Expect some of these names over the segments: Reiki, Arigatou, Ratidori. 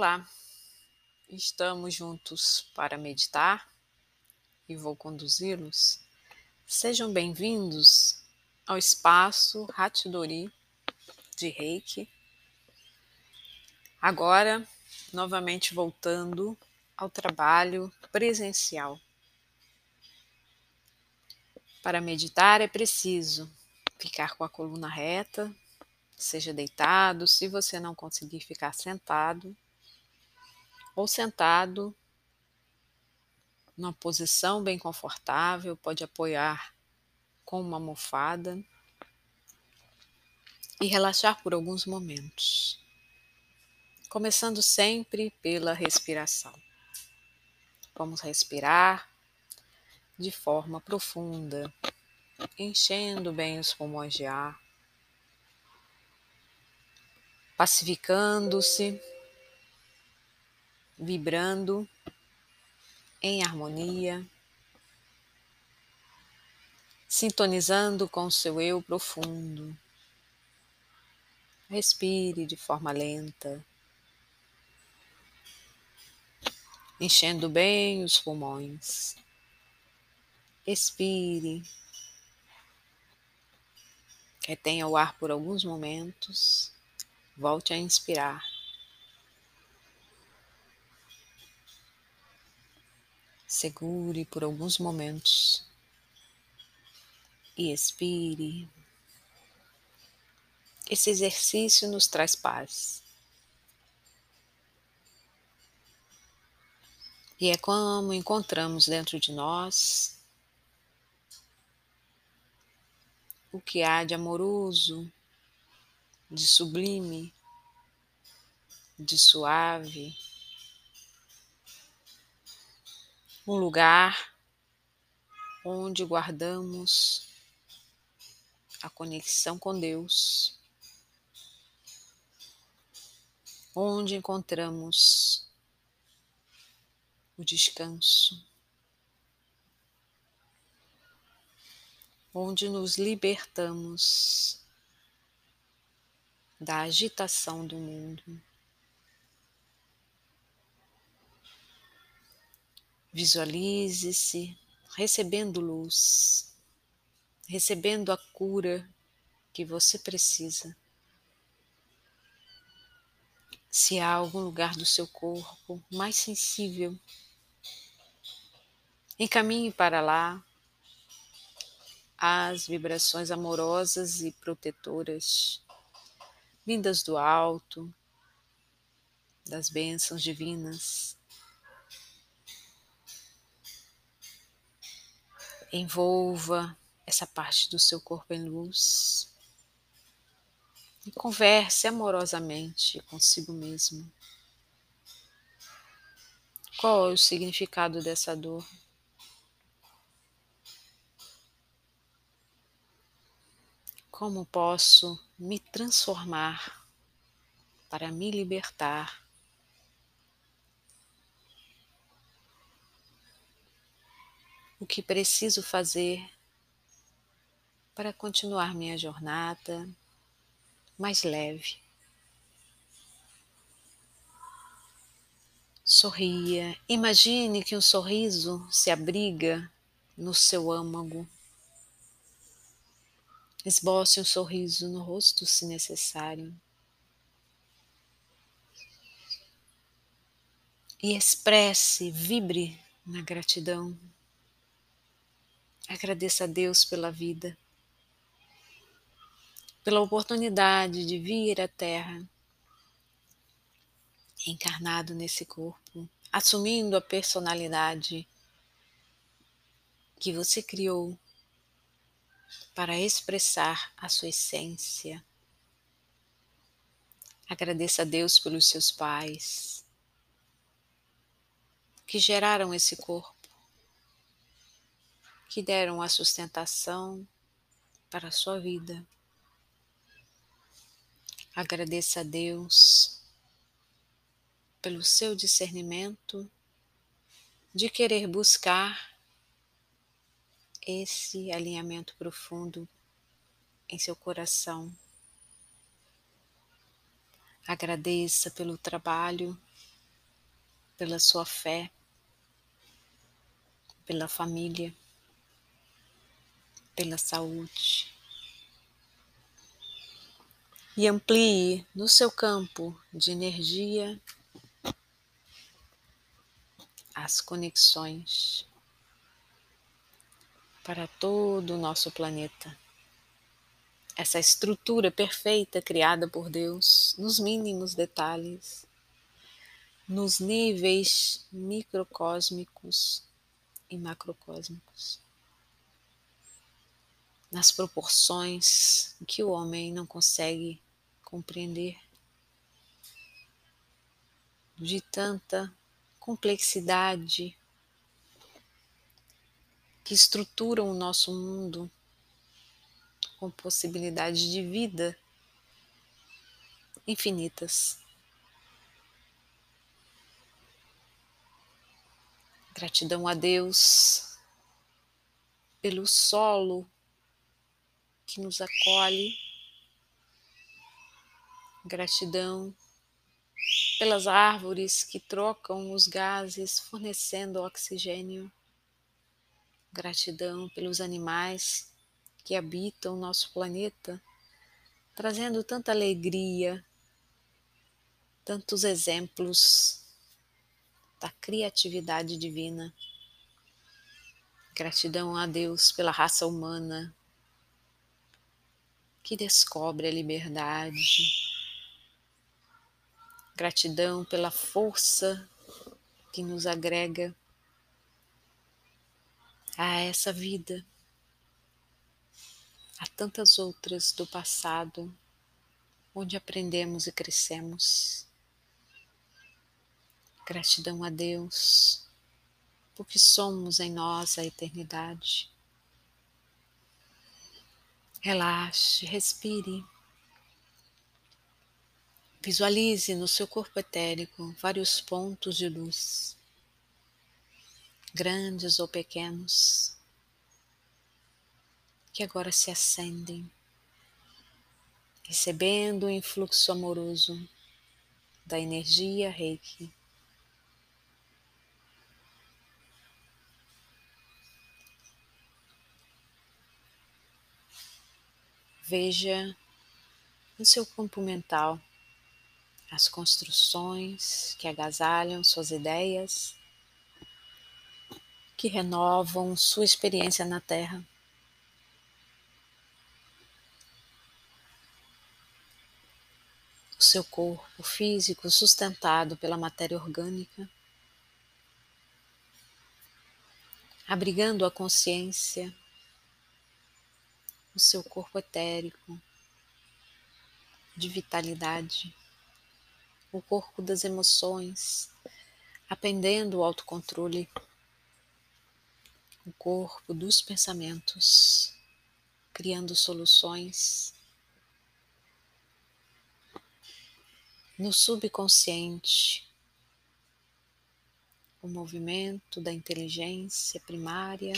Olá, estamos juntos para meditar e vou conduzi-los. Sejam bem-vindos ao espaço Ratidori de Reiki. Agora, novamente voltando ao trabalho presencial. Para meditar é preciso ficar com a coluna reta, seja deitado, se você não conseguir ficar sentado, ou sentado numa posição bem confortável, pode apoiar com uma almofada e relaxar por alguns momentos, começando sempre pela respiração. Vamos respirar de forma profunda, enchendo bem os pulmões de ar, pacificando-se, vibrando em harmonia, sintonizando com o seu eu profundo. Respire de forma lenta, enchendo bem os pulmões. Expire, retenha o ar por alguns momentos, volte a inspirar. Segure por alguns momentos e expire. Esse exercício nos traz paz. E é como encontramos dentro de nós o que há de amoroso, de sublime, de suave. Um lugar onde guardamos a conexão com Deus, onde encontramos o descanso, onde nos libertamos da agitação do mundo. Visualize-se recebendo luz, recebendo a cura que você precisa. Se há algum lugar do seu corpo mais sensível, encaminhe para lá as vibrações amorosas e protetoras, vindas do alto, das bênçãos divinas. Envolva essa parte do seu corpo em luz e converse amorosamente consigo mesmo. Qual é o significado dessa dor? Como posso me transformar para me libertar? O que preciso fazer para continuar minha jornada mais leve? Sorria. Imagine que um sorriso se abriga no seu âmago. Esboce um sorriso no rosto, se necessário. E expresse, vibre na gratidão. Agradeça a Deus pela vida, pela oportunidade de vir à Terra, encarnado nesse corpo, assumindo a personalidade que você criou para expressar a sua essência. Agradeça a Deus pelos seus pais que geraram esse corpo, que deram a sustentação para a sua vida. Agradeça a Deus pelo seu discernimento de querer buscar esse alinhamento profundo em seu coração. Agradeça pelo trabalho pela sua fé, pela família, pela saúde. E amplie no seu campo de energia as conexões para todo o nosso planeta. Essa estrutura perfeita criada por Deus, nos mínimos detalhes, nos níveis microcósmicos e macrocósmicos, nas proporções que o homem não consegue compreender, de tanta complexidade que estruturam o nosso mundo com possibilidades de vida infinitas. Gratidão a Deus pelo solo que nos acolhe, gratidão pelas árvores que trocam os gases fornecendo oxigênio, gratidão pelos animais que habitam o nosso planeta, trazendo tanta alegria, tantos exemplos da criatividade divina. Gratidão a Deus pela raça humana que descobre a liberdade. Gratidão pela força que nos agrega a essa vida, a tantas outras do passado, onde aprendemos e crescemos. Gratidão a Deus, porque somos em nós a eternidade. Relaxe, respire. Visualize no seu corpo etérico vários pontos de luz, grandes ou pequenos, que agora se acendem, recebendo o influxo amoroso da energia Reiki. Veja no seu campo mental as construções que agasalham suas ideias, que renovam sua experiência na Terra. O seu corpo físico sustentado pela matéria orgânica, abrigando a consciência, o seu corpo etérico de vitalidade, o corpo das emoções, aprendendo o autocontrole, o corpo dos pensamentos, criando soluções. No subconsciente, o movimento da inteligência primária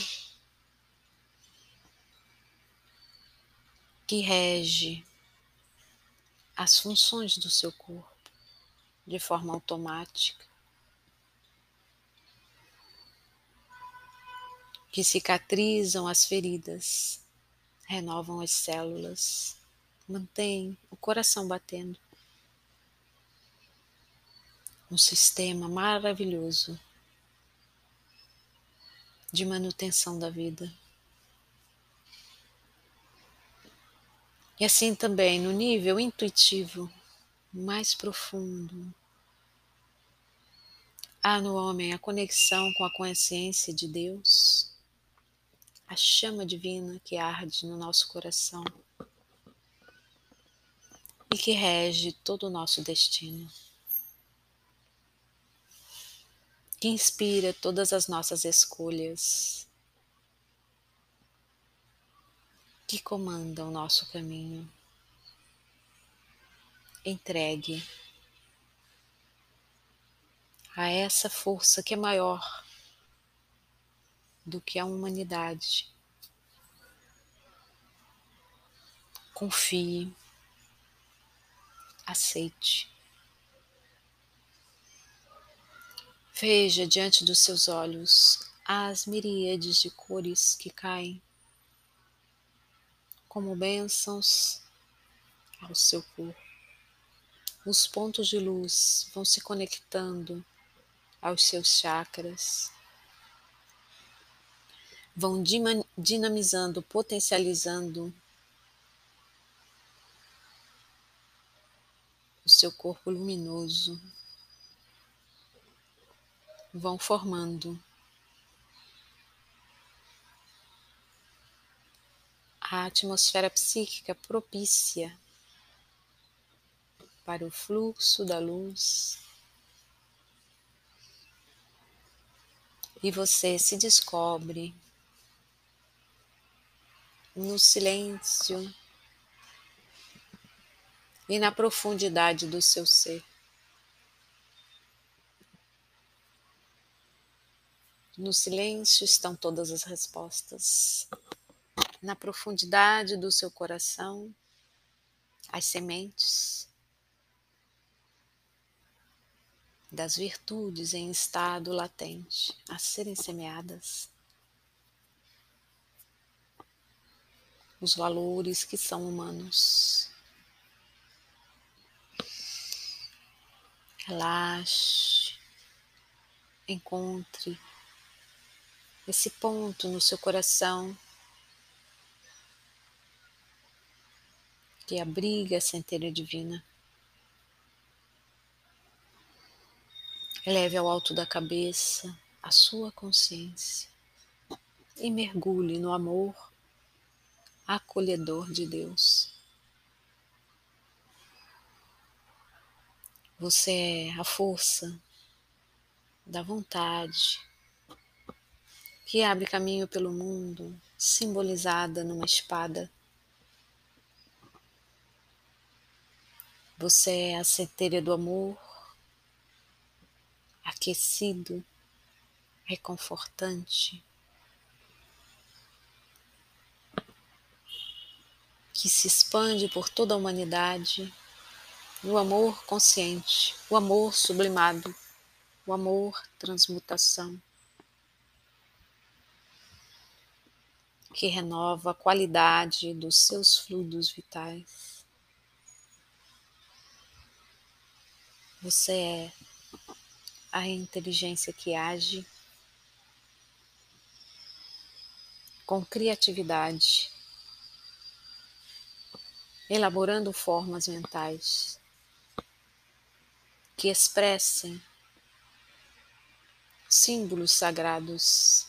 que rege as funções do seu corpo de forma automática, que cicatrizam as feridas, renovam as células, mantêm o coração batendo. Um sistema maravilhoso de manutenção da vida. E assim também no nível intuitivo mais profundo, há no homem a conexão com a consciência de Deus, a chama divina que arde no nosso coração e que rege todo o nosso destino, que inspira todas as nossas escolhas, que comanda o nosso caminho. Entregue a essa força que é maior do que a humanidade. Confie, aceite. Veja diante dos seus olhos as miríades de cores que caem como bênçãos ao seu corpo. Os pontos de luz vão se conectando aos seus chakras, vão dinamizando, potencializando o seu corpo luminoso, vão formando a atmosfera psíquica propícia para o fluxo da luz, e você se descobre no silêncio e na profundidade do seu ser, no silêncio estão todas as respostas, na profundidade do seu coração, as sementes das virtudes em estado latente a serem semeadas, os valores que são humanos. Relaxe, encontre esse ponto no seu coração que abriga a centelha divina. Eleve ao alto da cabeça a sua consciência e mergulhe no amor acolhedor de Deus. Você é a força da vontade que abre caminho pelo mundo, simbolizada numa espada. Você é a centelha do amor, aquecido, reconfortante, que se expande por toda a humanidade, o amor consciente, o amor sublimado, o amor transmutação, que renova a qualidade dos seus fluidos vitais. Você é a inteligência que age com criatividade, elaborando formas mentais que expressem símbolos sagrados.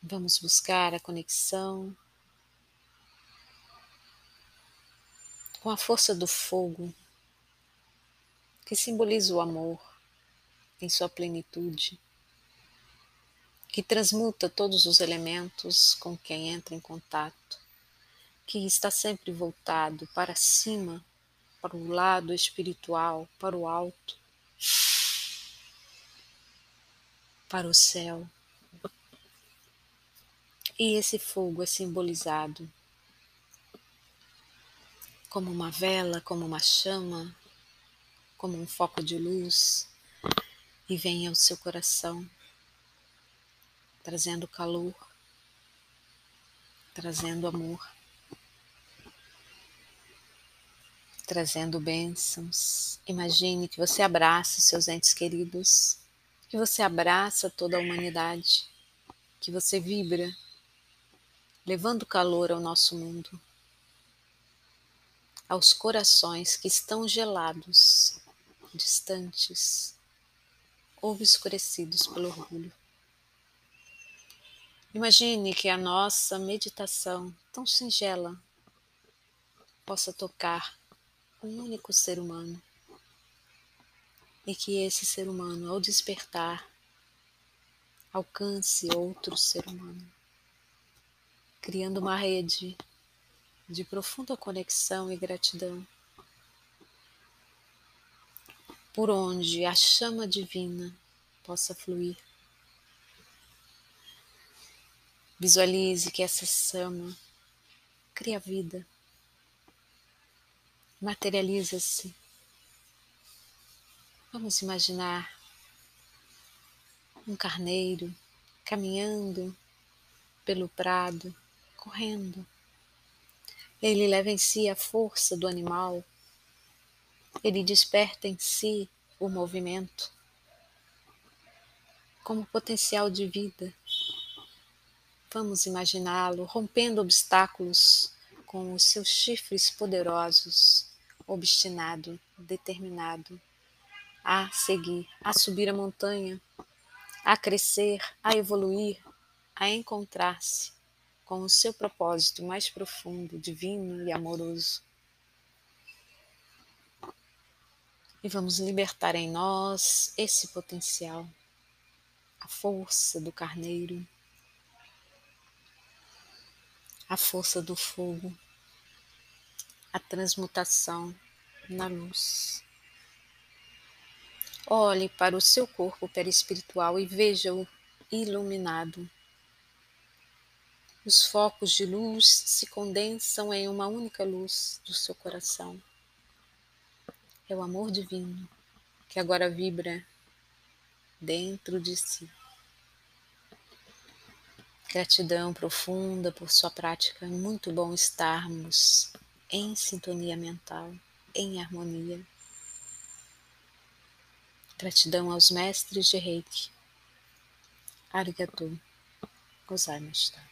Vamos buscar a conexão com a força do fogo, que simboliza o amor em sua plenitude, que transmuta todos os elementos com quem entra em contato, que está sempre voltado para cima, para o lado espiritual, para o alto, para o céu. E esse fogo é simbolizado como uma vela, como uma chama, como um foco de luz, e vem ao seu coração, trazendo calor, trazendo amor, trazendo bênçãos. Imagine que você abraça seus entes queridos, que você abraça toda a humanidade, que você vibra, levando calor ao nosso mundo, aos corações que estão gelados, distantes ou obscurecidos pelo orgulho. Imagine que a nossa meditação, tão singela, possa tocar um único ser humano e que esse ser humano, ao despertar, alcance outro ser humano, criando uma rede de profunda conexão e gratidão, por onde a chama divina possa fluir. Visualize que essa chama cria vida, materializa-se Vamos imaginar um carneiro caminhando pelo prado, correndo. Ele leva em si a força do animal, ele desperta em si o movimento como potencial de vida. Vamos imaginá-lo rompendo obstáculos com os seus chifres poderosos, obstinado, determinado a seguir, a subir a montanha, a crescer, a evoluir, a encontrar-se com o seu propósito mais profundo, divino e amoroso. E vamos libertar em nós esse potencial, a força do carneiro, a força do fogo, a transmutação na luz. Olhe para o seu corpo perispiritual e veja-o iluminado. Os focos de luz se condensam em uma única luz do seu coração. É o amor divino que agora vibra dentro de si. Gratidão profunda por sua prática. É muito bom estarmos em sintonia mental, em harmonia. Gratidão aos mestres de Reiki. Arigatou. Gozai, mestre.